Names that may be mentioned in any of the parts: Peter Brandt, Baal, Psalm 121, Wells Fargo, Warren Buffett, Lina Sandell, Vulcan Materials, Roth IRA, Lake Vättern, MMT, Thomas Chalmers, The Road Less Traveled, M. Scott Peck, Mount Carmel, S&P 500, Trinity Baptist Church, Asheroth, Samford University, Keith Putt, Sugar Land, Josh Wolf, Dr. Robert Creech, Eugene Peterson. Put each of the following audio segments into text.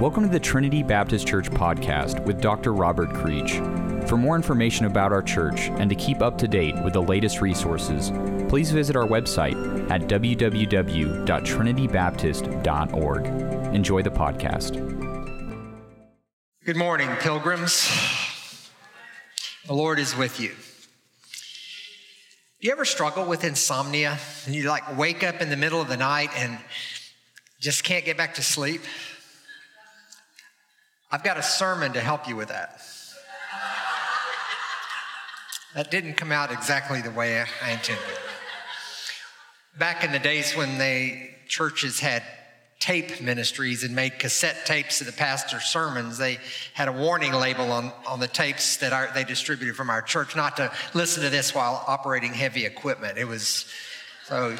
Welcome to the Trinity Baptist Church podcast with Dr. Robert Creech. For more information about our church and to keep up to date with the latest resources, please visit our website at www.trinitybaptist.org. Enjoy the podcast. Good morning, pilgrims. The Lord is with you. Do you ever struggle with insomnia? And you like wake up in the middle of the night and just can't get back to sleep? I've got a sermon to help you with that. That didn't come out exactly the way I intended. Back in the days when churches had tape ministries and made cassette tapes of the pastor's sermons, they had a warning label on the tapes that they distributed from our church, not to listen to this while operating heavy equipment. It was so...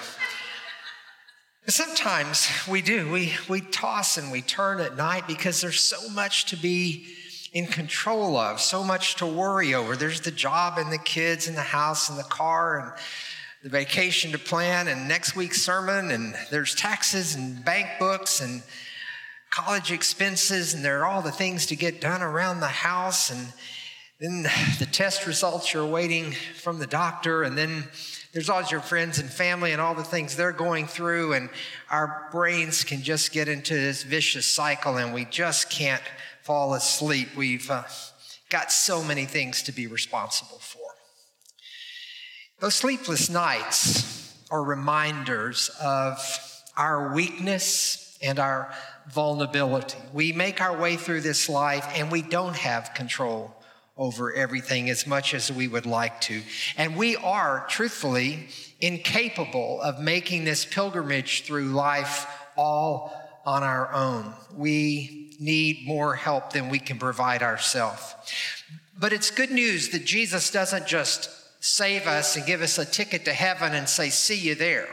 Sometimes we do. We toss and we turn at night because there's so much to be in control of, so much to worry over. There's the job and the kids and the house and the car and the vacation to plan and next week's sermon, and there's taxes and bank books and college expenses, and there are all the things to get done around the house, and then the test results you're waiting from the doctor, and then there's always your friends and family and all the things they're going through, and our brains can just get into this vicious cycle, and we just can't fall asleep. We've got so many things to be responsible for. Those sleepless nights are reminders of our weakness and our vulnerability. We make our way through this life, and we don't have control over everything as much as we would like to. And we are, truthfully, incapable of making this pilgrimage through life all on our own. We need more help than we can provide ourselves. But it's good news that Jesus doesn't just save us and give us a ticket to heaven and say, "See you there."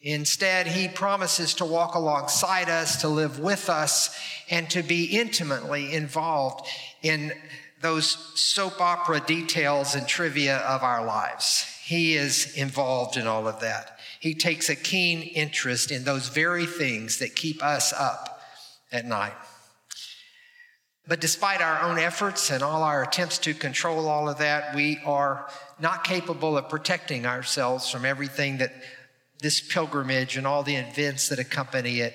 Instead, he promises to walk alongside us, to live with us, and to be intimately involved in those soap opera details and trivia of our lives. He is involved in all of that. He takes a keen interest in those very things that keep us up at night. But despite our own efforts and all our attempts to control all of that, we are not capable of protecting ourselves from everything that this pilgrimage and all the events that accompany it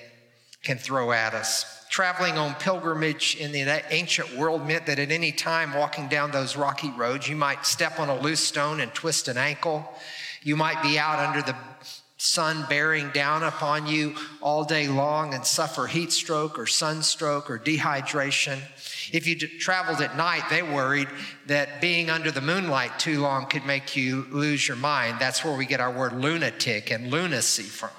can throw at us. Traveling on pilgrimage in the ancient world meant that at any time walking down those rocky roads, you might step on a loose stone and twist an ankle. You might be out under the sun bearing down upon you all day long and suffer heat stroke or sunstroke or dehydration. If you traveled at night, they worried that being under the moonlight too long could make you lose your mind. That's where we get our word lunatic and lunacy from,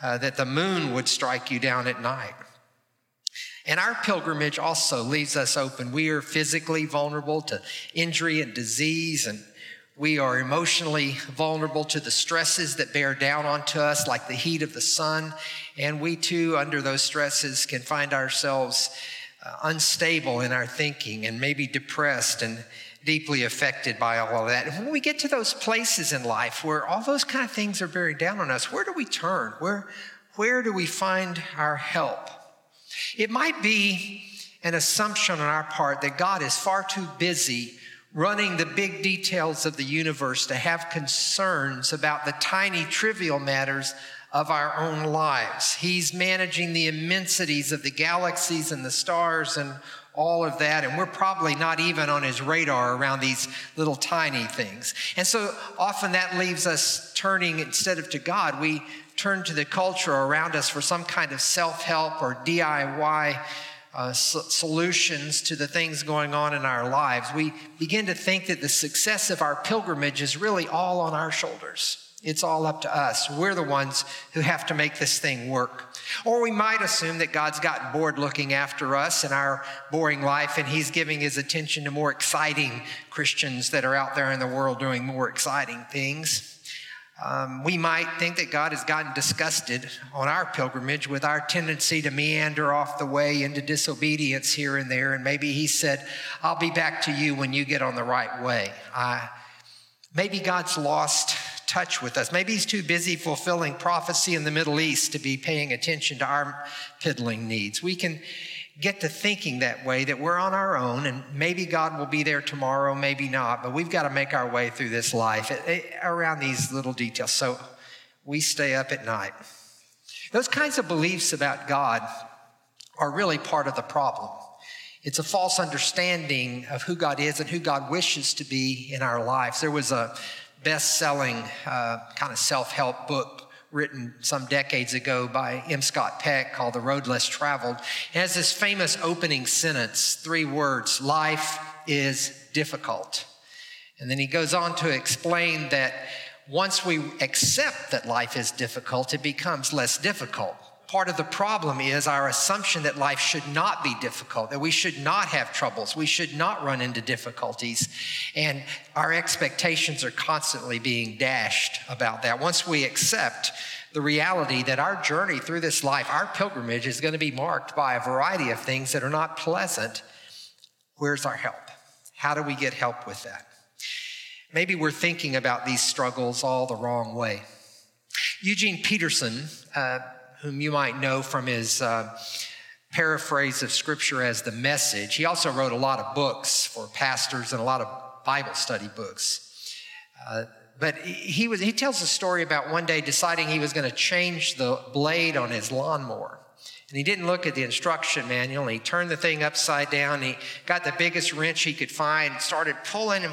that the moon would strike you down at night. And our pilgrimage also leaves us open. We are physically vulnerable to injury and disease, and we are emotionally vulnerable to the stresses that bear down onto us, like the heat of the sun. And we too, under those stresses, can find ourselves unstable in our thinking and maybe depressed and deeply affected by all of that. And when we get to those places in life where all those kind of things are bearing down on us, where do we turn? Where do we find our help? It might be an assumption on our part that God is far too busy running the big details of the universe to have concerns about the tiny, trivial matters of our own lives. He's managing the immensities of the galaxies and the stars and all of that, and we're probably not even on his radar around these little tiny things. And so often that leaves us turning, instead of to God, we turn to the culture around us for some kind of self-help or DIY solutions to the things going on in our lives. We begin to think that the success of our pilgrimage is really all on our shoulders. It's all up to us. We're the ones who have to make this thing work. Or we might assume that God's gotten bored looking after us in our boring life, and he's giving his attention to more exciting Christians that are out there in the world doing more exciting things. We might think that God has gotten disgusted on our pilgrimage with our tendency to meander off the way into disobedience here and there, and maybe he said, "I'll be back to you when you get on the right way." Maybe God's lost touch with us. Maybe he's too busy fulfilling prophecy in the Middle East to be paying attention to our piddling needs. We can get to thinking that way, that we're on our own, and maybe God will be there tomorrow, maybe not, but we've got to make our way through this life around these little details. So we stay up at night. Those kinds of beliefs about God are really part of the problem. It's a false understanding of who God is and who God wishes to be in our lives. There was a best-selling kind of self-help book written some decades ago by M. Scott Peck called The Road Less Traveled. It has this famous opening sentence, three words, life is difficult. And then he goes on to explain that once we accept that life is difficult, it becomes less difficult. Part of the problem is our assumption that life should not be difficult, that we should not have troubles, we should not run into difficulties, and our expectations are constantly being dashed about that. Once we accept the reality that our journey through this life, our pilgrimage, is going to be marked by a variety of things that are not pleasant, where's our help? How do we get help with that? Maybe we're thinking about these struggles all the wrong way. Eugene Peterson, whom you might know from his paraphrase of Scripture as The Message. He also wrote a lot of books for pastors and a lot of Bible study books. But he tells a story about one day deciding he was going to change the blade on his lawnmower. And he didn't look at the instruction manual. He turned the thing upside down. He got the biggest wrench he could find, started pulling,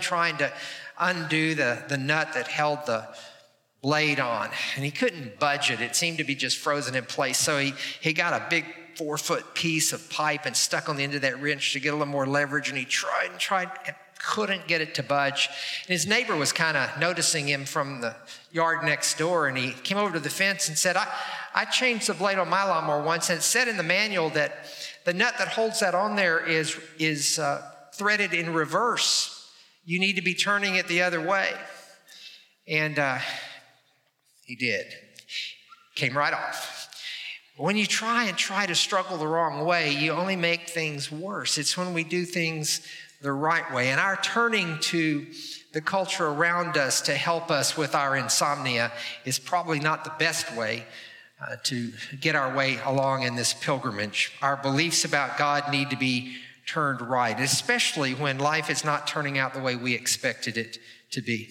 trying to undo the nut that held the blade on, and he couldn't budge it. It seemed to be just frozen in place. So he got a big 4-foot piece of pipe and stuck on the end of that wrench to get a little more leverage, and he tried and couldn't get it to budge. And his neighbor was kind of noticing him from the yard next door, and he came over to the fence and said, I changed the blade on my lawnmower once, and it said in the manual that the nut that holds that on there is threaded in reverse. You need to be turning it the other way. And he did. Came right off. When you try to struggle the wrong way, you only make things worse. It's when we do things the right way. And our turning to the culture around us to help us with our insomnia is probably not the best way to get our way along in this pilgrimage. Our beliefs about God need to be turned right, especially when life is not turning out the way we expected it to be.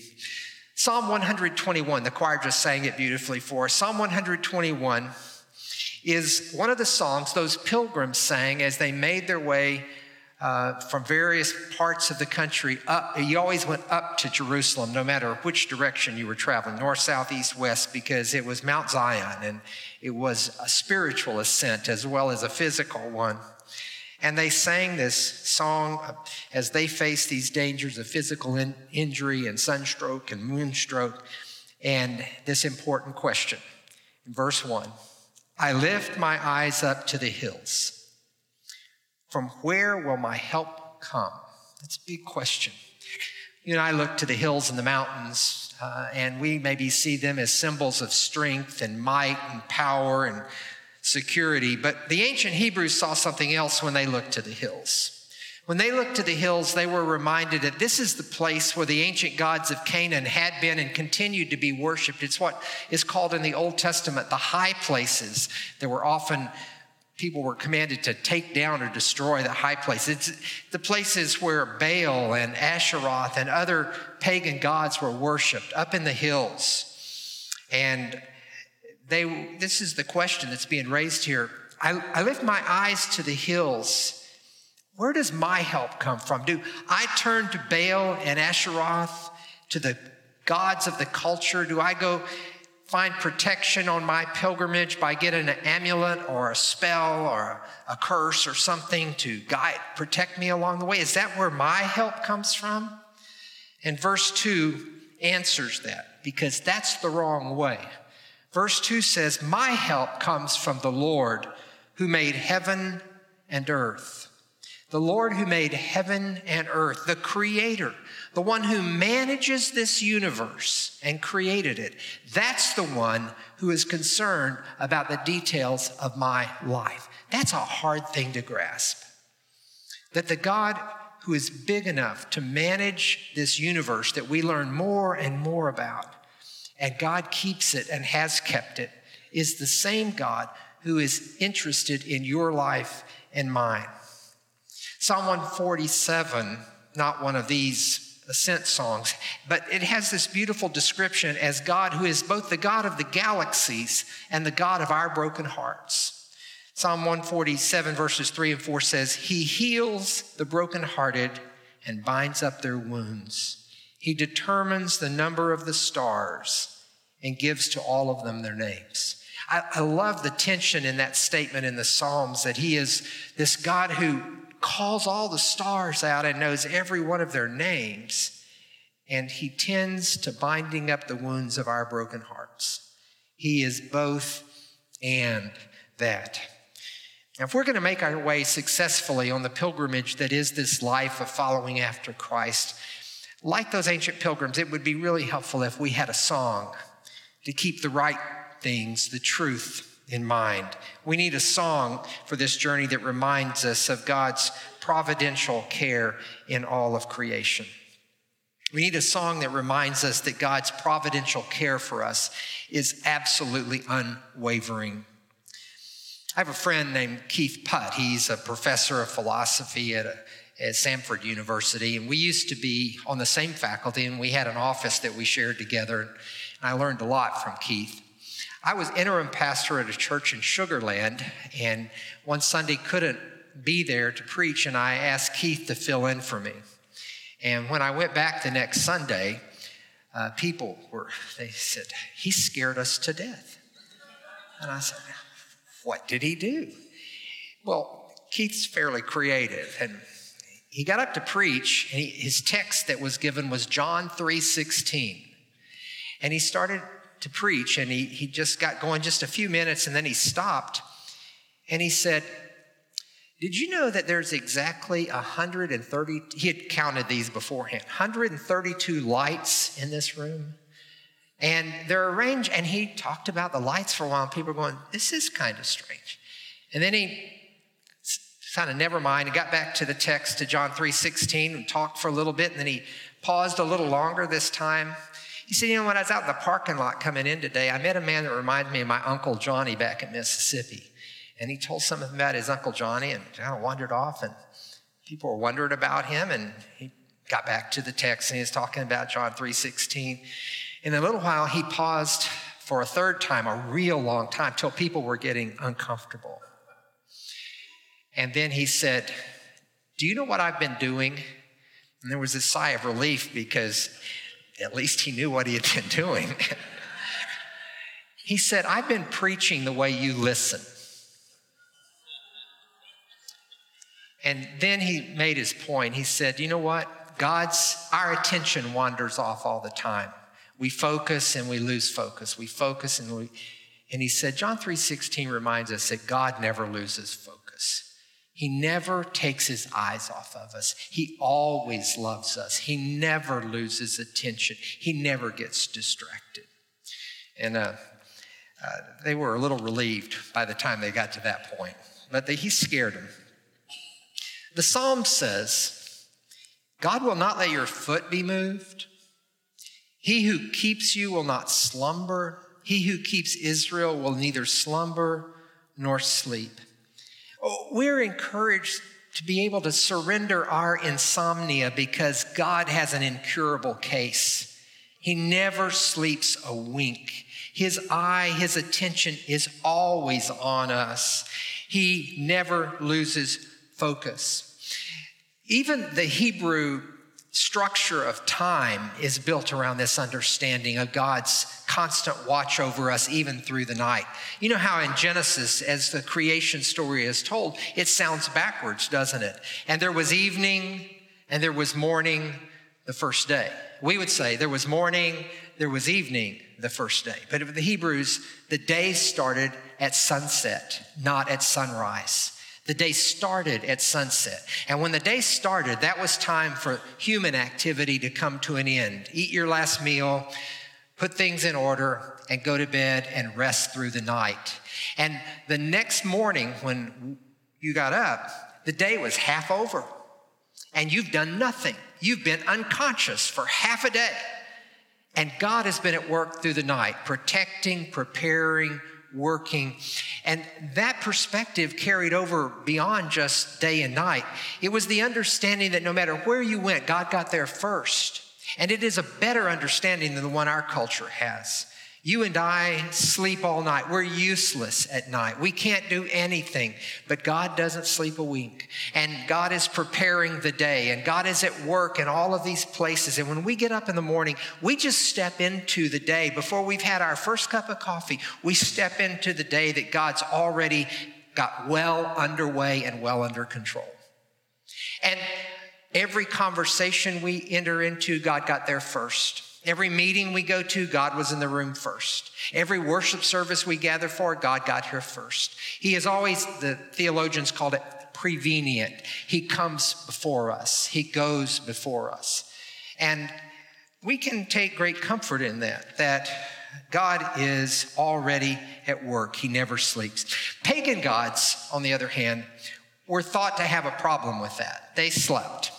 Psalm 121, the choir just sang it beautifully for us. Psalm 121 is one of the songs those pilgrims sang as they made their way from various parts of the country up. You always went up to Jerusalem, no matter which direction you were traveling, north, south, east, west, because it was Mount Zion, and it was a spiritual ascent as well as a physical one. And they sang this song as they faced these dangers of physical injury and sunstroke and moonstroke, and this important question. In verse 1, I lift my eyes up to the hills. From where will my help come? That's a big question. You and I look to the hills and the mountains, and we maybe see them as symbols of strength and might and power and security, but the ancient Hebrews saw something else when they looked to the hills. When they looked to the hills, they were reminded that this is the place where the ancient gods of Canaan had been and continued to be worshipped. It's what is called in the Old Testament the high places. There were often people were commanded to take down or destroy the high places. It's the places where Baal and Asheroth and other pagan gods were worshipped up in the hills. And this is the question that's being raised here. I lift my eyes to the hills. Where does my help come from? Do I turn to Baal and Asheroth, to the gods of the culture? Do I go find protection on my pilgrimage by getting an amulet or a spell or a curse or something to protect me along the way? Is that where my help comes from? And verse 2 answers that, because that's the wrong way. Verse 2 says, my help comes from the Lord who made heaven and earth. The Lord who made heaven and earth, the creator, the one who manages this universe and created it. That's the one who is concerned about the details of my life. That's a hard thing to grasp. That the God who is big enough to manage this universe that we learn more and more about, and God keeps it and has kept it, is the same God who is interested in your life and mine. Psalm 147, not one of these ascent songs, but it has this beautiful description as God who is both the God of the galaxies and the God of our broken hearts. Psalm 147, verses 3 and 4 says, "He heals the brokenhearted and binds up their wounds. He determines the number of the stars and gives to all of them their names." I love the tension in that statement in the Psalms that he is this God who calls all the stars out and knows every one of their names, and he tends to binding up the wounds of our broken hearts. He is both and that. Now, if we're going to make our way successfully on the pilgrimage that is this life of following after Christ, like those ancient pilgrims, it would be really helpful if we had a song to keep the right things, the truth in mind. We need a song for this journey that reminds us of God's providential care in all of creation. We need a song that reminds us that God's providential care for us is absolutely unwavering. I have a friend named Keith Putt. He's a professor of philosophy at Samford University, and we used to be on the same faculty, and we had an office that we shared together, and I learned a lot from Keith. I was interim pastor at a church in Sugar Land, and one Sunday couldn't be there to preach, and I asked Keith to fill in for me. And when I went back the next Sunday, they said, "He scared us to death." And I said, "What did he do?" Well, Keith's fairly creative, and he got up to preach, and his text that was given was John 3:16, and he started to preach, and he just got going just a few minutes, and then he stopped, and he said, "Did you know that there's exactly 130, he had counted these beforehand, 132 lights in this room, and they're arranged," and he talked about the lights for a while, and people were going, "This is kind of strange," and then he kind of never mind, and got back to the text, to John 3:16, and talked for a little bit, and then he paused a little longer this time. He said, "You know, when I was out in the parking lot coming in today, I met a man that reminded me of my Uncle Johnny back in Mississippi." And he told something about his Uncle Johnny and kind of wandered off, and people were wondering about him. And he got back to the text, and he was talking about John 3:16. In a little while, he paused for a third time, a real long time, till people were getting uncomfortable. And then he said, "Do you know what I've been doing?" And there was a sigh of relief, because at least he knew what he had been doing. He said, "I've been preaching the way you listen." And then he made his point. He said, "You know what? Our attention wanders off all the time. We focus and we lose focus. We focus and we..." And he said, John 3:16 reminds us that God never loses focus. He never takes his eyes off of us. He always loves us. He never loses attention. He never gets distracted. And they were a little relieved by the time they got to that point. But he scared them. The Psalm says, "God will not let your foot be moved. He who keeps you will not slumber. He who keeps Israel will neither slumber nor sleep." We're encouraged to be able to surrender our insomnia, because God has an incurable case. He never sleeps a wink. His eye, his attention is always on us. He never loses focus. Even the Hebrew structure of time is built around this understanding of God's constant watch over us, even through the night. You know how in Genesis, as the creation story is told, it sounds backwards, doesn't it? "And there was evening, and there was morning the first day." We would say there was morning, there was evening the first day. But in the Hebrews, the day started at sunset, not at sunrise. The day started at sunset. And when the day started, that was time for human activity to come to an end. Eat your last meal, put things in order, and go to bed and rest through the night. And the next morning when you got up, the day was half over, and you've done nothing. You've been unconscious for half a day, and God has been at work through the night, protecting, preparing, working. And that perspective carried over beyond just day and night. It was the understanding that no matter where you went, God got there first. And it is a better understanding than the one our culture has. You and I sleep all night. We're useless at night. We can't do anything, but God doesn't sleep a wink. And God is preparing the day, and God is at work in all of these places. And when we get up in the morning, we just step into the day. Before we've had our first cup of coffee, we step into the day that God's already got well underway and well under control. And every conversation we enter into, God got there first. Every meeting we go to, God was in the room first. Every worship service we gather for, God got here first. He is always, the theologians called it prevenient. He comes before us. He goes before us. And we can take great comfort in that God is already at work. He never sleeps. Pagan gods, on the other hand, were thought to have a problem with that. They slept.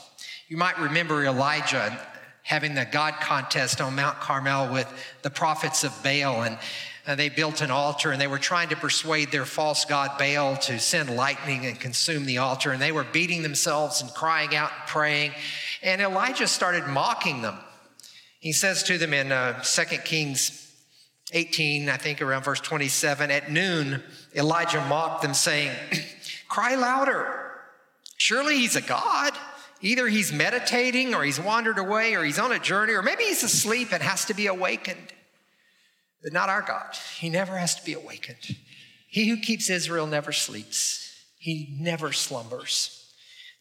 You might remember Elijah having the God contest on Mount Carmel with the prophets of Baal, and they built an altar, and they were trying to persuade their false god Baal to send lightning and consume the altar, and they were beating themselves and crying out and praying, and Elijah started mocking them. He says to them in 2 Kings 18, I think around verse 27, at noon, Elijah mocked them saying, "Cry louder, surely he's a god. Either he's meditating, or he's wandered away, or he's on a journey, or maybe he's asleep and has to be awakened. But not our God. He never has to be awakened. He who keeps Israel never sleeps. He never slumbers."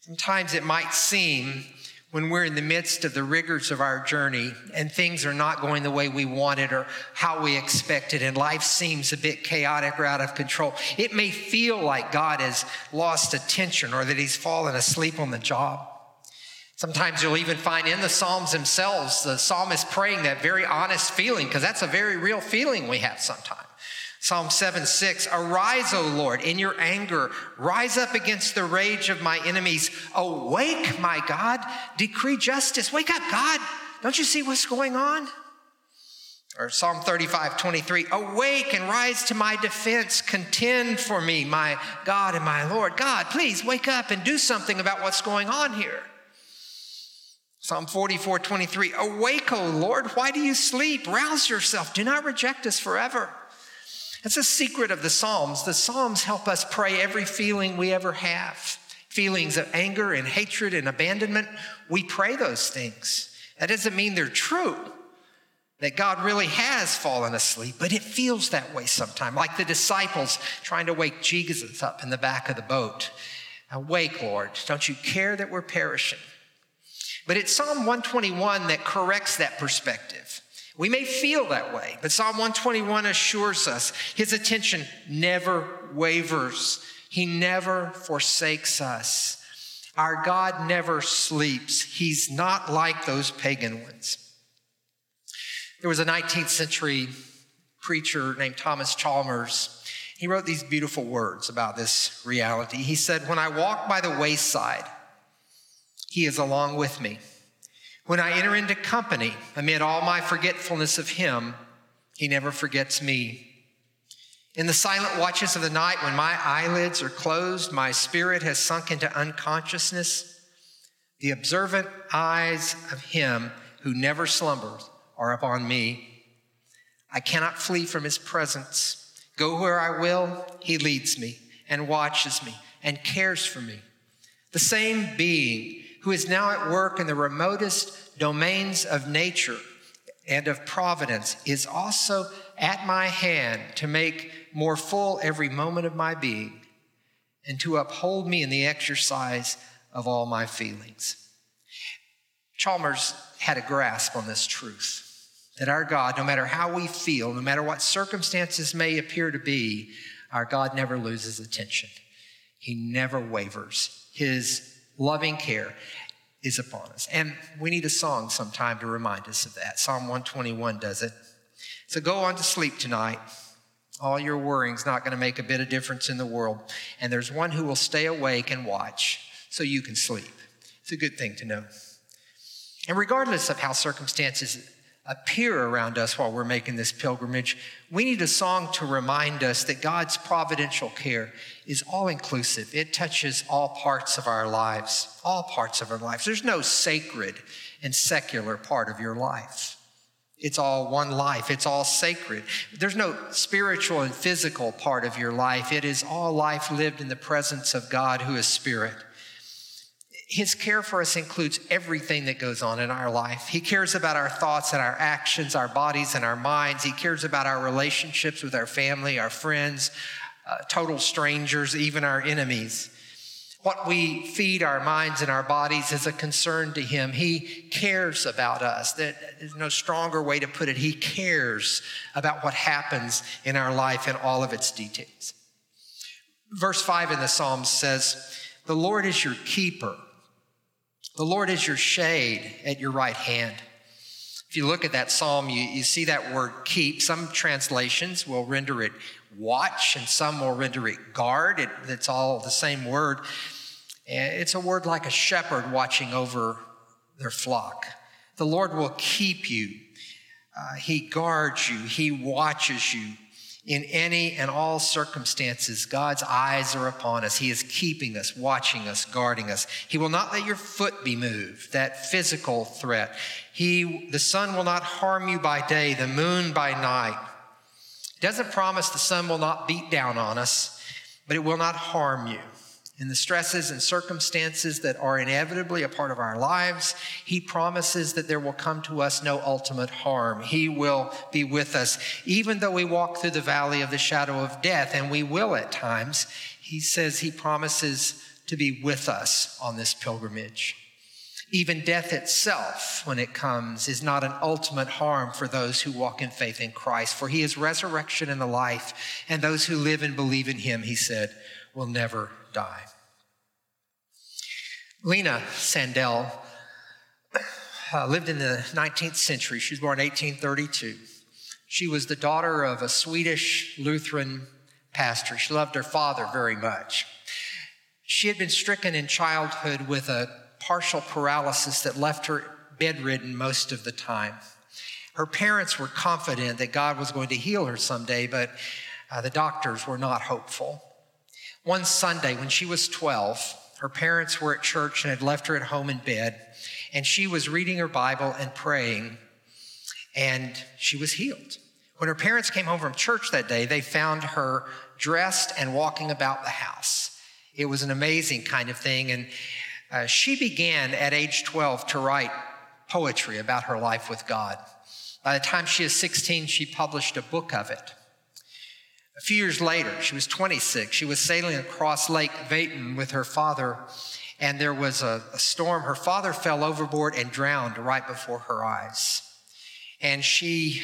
Sometimes it might seem when we're in the midst of the rigors of our journey and things are not going the way we wanted or how we expected, and life seems a bit chaotic or out of control, it may feel like God has lost attention or that he's fallen asleep on the job. Sometimes you'll even find in the Psalms themselves, the psalmist praying that very honest feeling, because that's a very real feeling we have sometimes. Psalm 7:6, "Arise, O Lord, in your anger. Rise up against the rage of my enemies. Awake, my God. Decree justice." Wake up, God. Don't you see what's going on? Or Psalm 35:23, "Awake and rise to my defense. Contend for me, my God and my Lord." God, please wake up and do something about what's going on here. Psalm 44:23, "Awake, O Lord, why do you sleep? Rouse yourself, do not reject us forever." That's a secret of the Psalms. The Psalms help us pray every feeling we ever have. Feelings of anger and hatred and abandonment, we pray those things. That doesn't mean they're true, that God really has fallen asleep, but it feels that way sometimes, like the disciples trying to wake Jesus up in the back of the boat. "Awake, Lord, don't you care that we're perishing?" But it's Psalm 121 that corrects that perspective. We may feel that way, but Psalm 121 assures us his attention never wavers. He never forsakes us. Our God never sleeps. He's not like those pagan ones. There was a 19th century preacher named Thomas Chalmers. He wrote these beautiful words about this reality. He said, "When I walk by the wayside, he is along with me. When I enter into company, amid all my forgetfulness of him, he never forgets me. In the silent watches of the night, when my eyelids are closed, my spirit has sunk into unconsciousness. The observant eyes of him who never slumbers are upon me. I cannot flee from his presence. Go where I will, he leads me and watches me and cares for me. The same being who is now at work in the remotest domains of nature and of providence is also at my hand to make more full every moment of my being and to uphold me in the exercise of all my feelings." Chalmers had a grasp on this truth, that our God, no matter how we feel, no matter what circumstances may appear to be, our God never loses attention. He never wavers. His loving care is upon us. And we need a song sometime to remind us of that. Psalm 121 does it. So go on to sleep tonight. All your worrying's not going to make a bit of difference in the world. And there's one who will stay awake and watch so you can sleep. It's a good thing to know. And regardless of how circumstances appear around us while we're making this pilgrimage, we need a song to remind us that God's providential care is all-inclusive. It touches all parts of our lives, all parts of our lives. There's no sacred and secular part of your life. It's all one life. It's all sacred. There's no spiritual and physical part of your life. It is all life lived in the presence of God, who is Spirit. His care for us includes everything that goes on in our life. He cares about our thoughts and our actions, our bodies and our minds. He cares about our relationships with our family, our friends, total strangers, even our enemies. What we feed our minds and our bodies is a concern to him. He cares about us. There's no stronger way to put it. He cares about what happens in our life in all of its details. Verse 5 in the Psalms says, "The Lord is your keeper. The Lord is your shade at your right hand." If you look at that psalm, you see that word keep. Some translations will render it watch, and some will render it guard. It's all the same word. It's a word like a shepherd watching over their flock. The Lord will keep you. He guards you. He watches you. In any and all circumstances, God's eyes are upon us. He is keeping us, watching us, guarding us. He will not let your foot be moved, that physical threat. The sun will not harm you by day, the moon by night. It doesn't promise the sun will not beat down on us, but it will not harm you. In the stresses and circumstances that are inevitably a part of our lives, he promises that there will come to us no ultimate harm. He will be with us. Even though we walk through the valley of the shadow of death, and we will at times, he says he promises to be with us on this pilgrimage. Even death itself, when it comes, is not an ultimate harm for those who walk in faith in Christ, for he is resurrection and the life, and those who live and believe in him, he said, will never die. Lina Sandell lived in the 19th century. She was born in 1832. She was the daughter of a Swedish Lutheran pastor. She loved her father very much. She had been stricken in childhood with a partial paralysis that left her bedridden most of the time. Her parents were confident that God was going to heal her someday, but the doctors were not hopeful. One Sunday, when she was 12, her parents were at church and had left her at home in bed, and she was reading her Bible and praying, and she was healed. When her parents came home from church that day, they found her dressed and walking about the house. It was an amazing kind of thing, and she began at age 12 to write poetry about her life with God. By the time she was 16, she published a book of it. A few years later, she was 26. She was sailing across Lake Vättern with her father, and there was a storm. Her father fell overboard and drowned right before her eyes. And she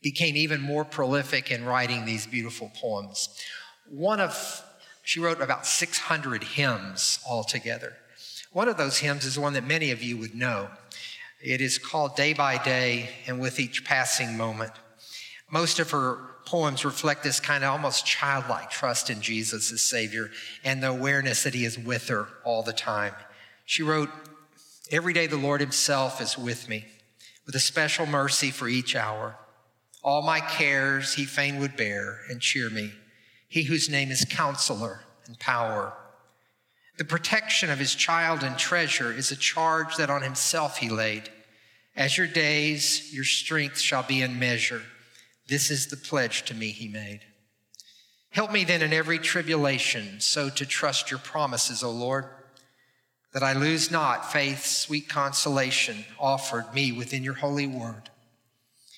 became even more prolific in writing these beautiful poems. She wrote about 600 hymns altogether. One of those hymns is one that many of you would know. It is called Day by Day and With Each Passing Moment. Most of her poems reflect this kind of almost childlike trust in Jesus as Savior and the awareness that he is with her all the time. She wrote, "Every day the Lord himself is with me, with a special mercy for each hour. All my cares he fain would bear and cheer me, he whose name is Counselor and Power. The protection of his child and treasure is a charge that on himself he laid. As your days, your strength shall be in measure. This is the pledge to me he made. Help me then in every tribulation so to trust your promises, O Lord, that I lose not faith's sweet consolation offered me within your holy word.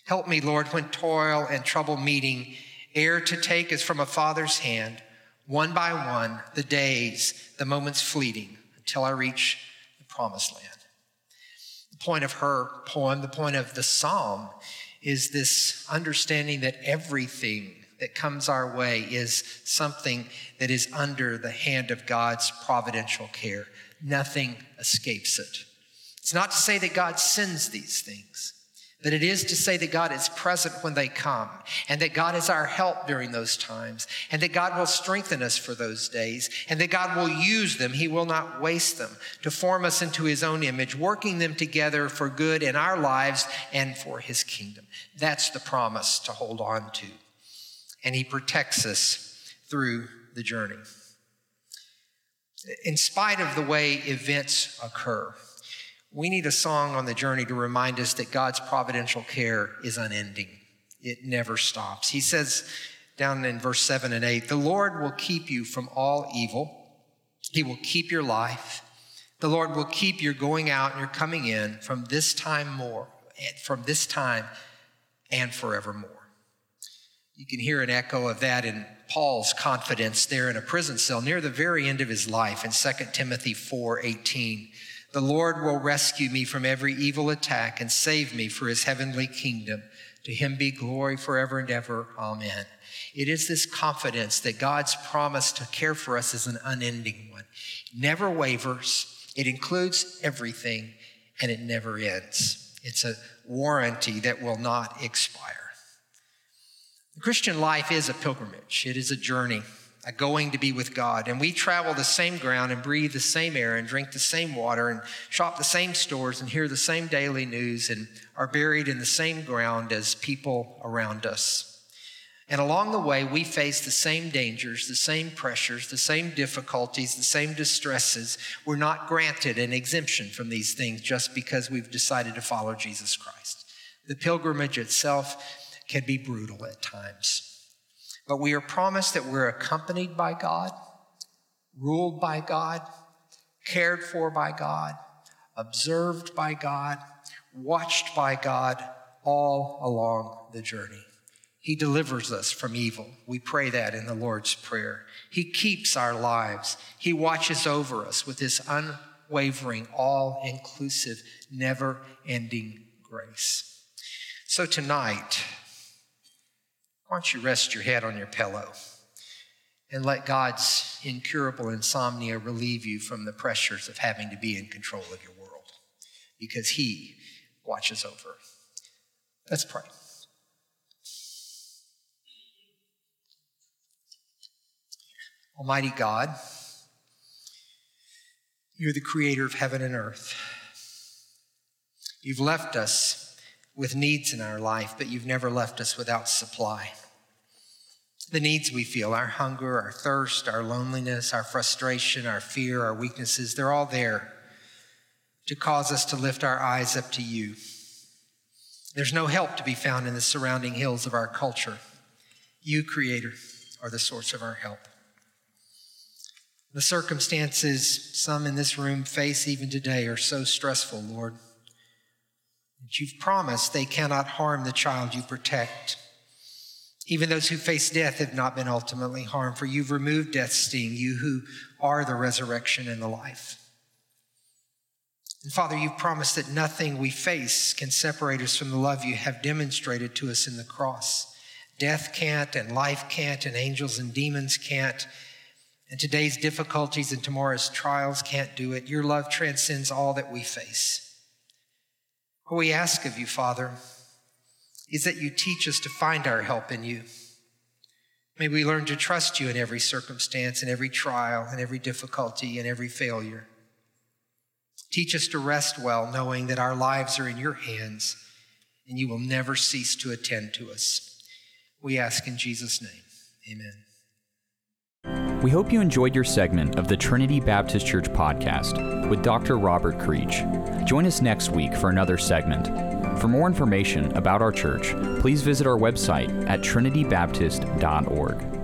Help me, Lord, when toil and trouble meeting, ere to take as from a father's hand, one by one, the days, the moments fleeting, until I reach the promised land." The point of her poem, the point of the psalm, is this understanding that everything that comes our way is something that is under the hand of God's providential care. Nothing escapes it. It's not to say that God sends these things. But it is to say that God is present when they come, and that God is our help during those times, and that God will strengthen us for those days, and that God will use them. He will not waste them to form us into his own image, working them together for good in our lives and for his kingdom. That's the promise to hold on to. And he protects us through the journey. In spite of the way events occur, we need a song on the journey to remind us that God's providential care is unending. It never stops. He says down in verse 7 and 8, "The Lord will keep you from all evil. He will keep your life. The Lord will keep your going out and your coming in from this time and forevermore." You can hear an echo of that in Paul's confidence there in a prison cell near the very end of his life in 2 Timothy 4:18. "The Lord will rescue me from every evil attack and save me for his heavenly kingdom. To him be glory forever and ever. Amen." It is this confidence that God's promise to care for us is an unending one. It never wavers. It includes everything, and it never ends. It's a warranty that will not expire. The Christian life is a pilgrimage. It is a journey. A going to be with God. And we travel the same ground and breathe the same air and drink the same water and shop the same stores and hear the same daily news and are buried in the same ground as people around us. And along the way, we face the same dangers, the same pressures, the same difficulties, the same distresses. We're not granted an exemption from these things just because we've decided to follow Jesus Christ. The pilgrimage itself can be brutal at times. But we are promised that we're accompanied by God, ruled by God, cared for by God, observed by God, watched by God all along the journey. He delivers us from evil. We pray that in the Lord's Prayer. He keeps our lives. He watches over us with this unwavering, all-inclusive, never-ending grace. So tonight, why don't you rest your head on your pillow and let God's incurable insomnia relieve you from the pressures of having to be in control of your world, because he watches over. Let's pray. Almighty God, you're the creator of heaven and earth. You've left us with needs in our life, but you've never left us without supply. The needs we feel, our hunger, our thirst, our loneliness, our frustration, our fear, our weaknesses, they're all there to cause us to lift our eyes up to you. There's no help to be found in the surrounding hills of our culture. You, Creator, are the source of our help. The circumstances some in this room face even today are so stressful, Lord, that you've promised they cannot harm the child you protect. Even those who face death have not been ultimately harmed, for you've removed death's sting, you who are the resurrection and the life. And Father, you've promised that nothing we face can separate us from the love you have demonstrated to us in the cross. Death can't, and life can't, and angels and demons can't, and today's difficulties and tomorrow's trials can't do it. Your love transcends all that we face. What we ask of you, Father, is that you teach us to find our help in you. May we learn to trust you in every circumstance, in every trial, in every difficulty, in every failure. Teach us to rest well, knowing that our lives are in your hands and you will never cease to attend to us. We ask in Jesus' name, amen. We hope you enjoyed your segment of the Trinity Baptist Church podcast with Dr. Robert Creech. Join us next week for another segment. For more information about our church, please visit our website at trinitybaptist.org.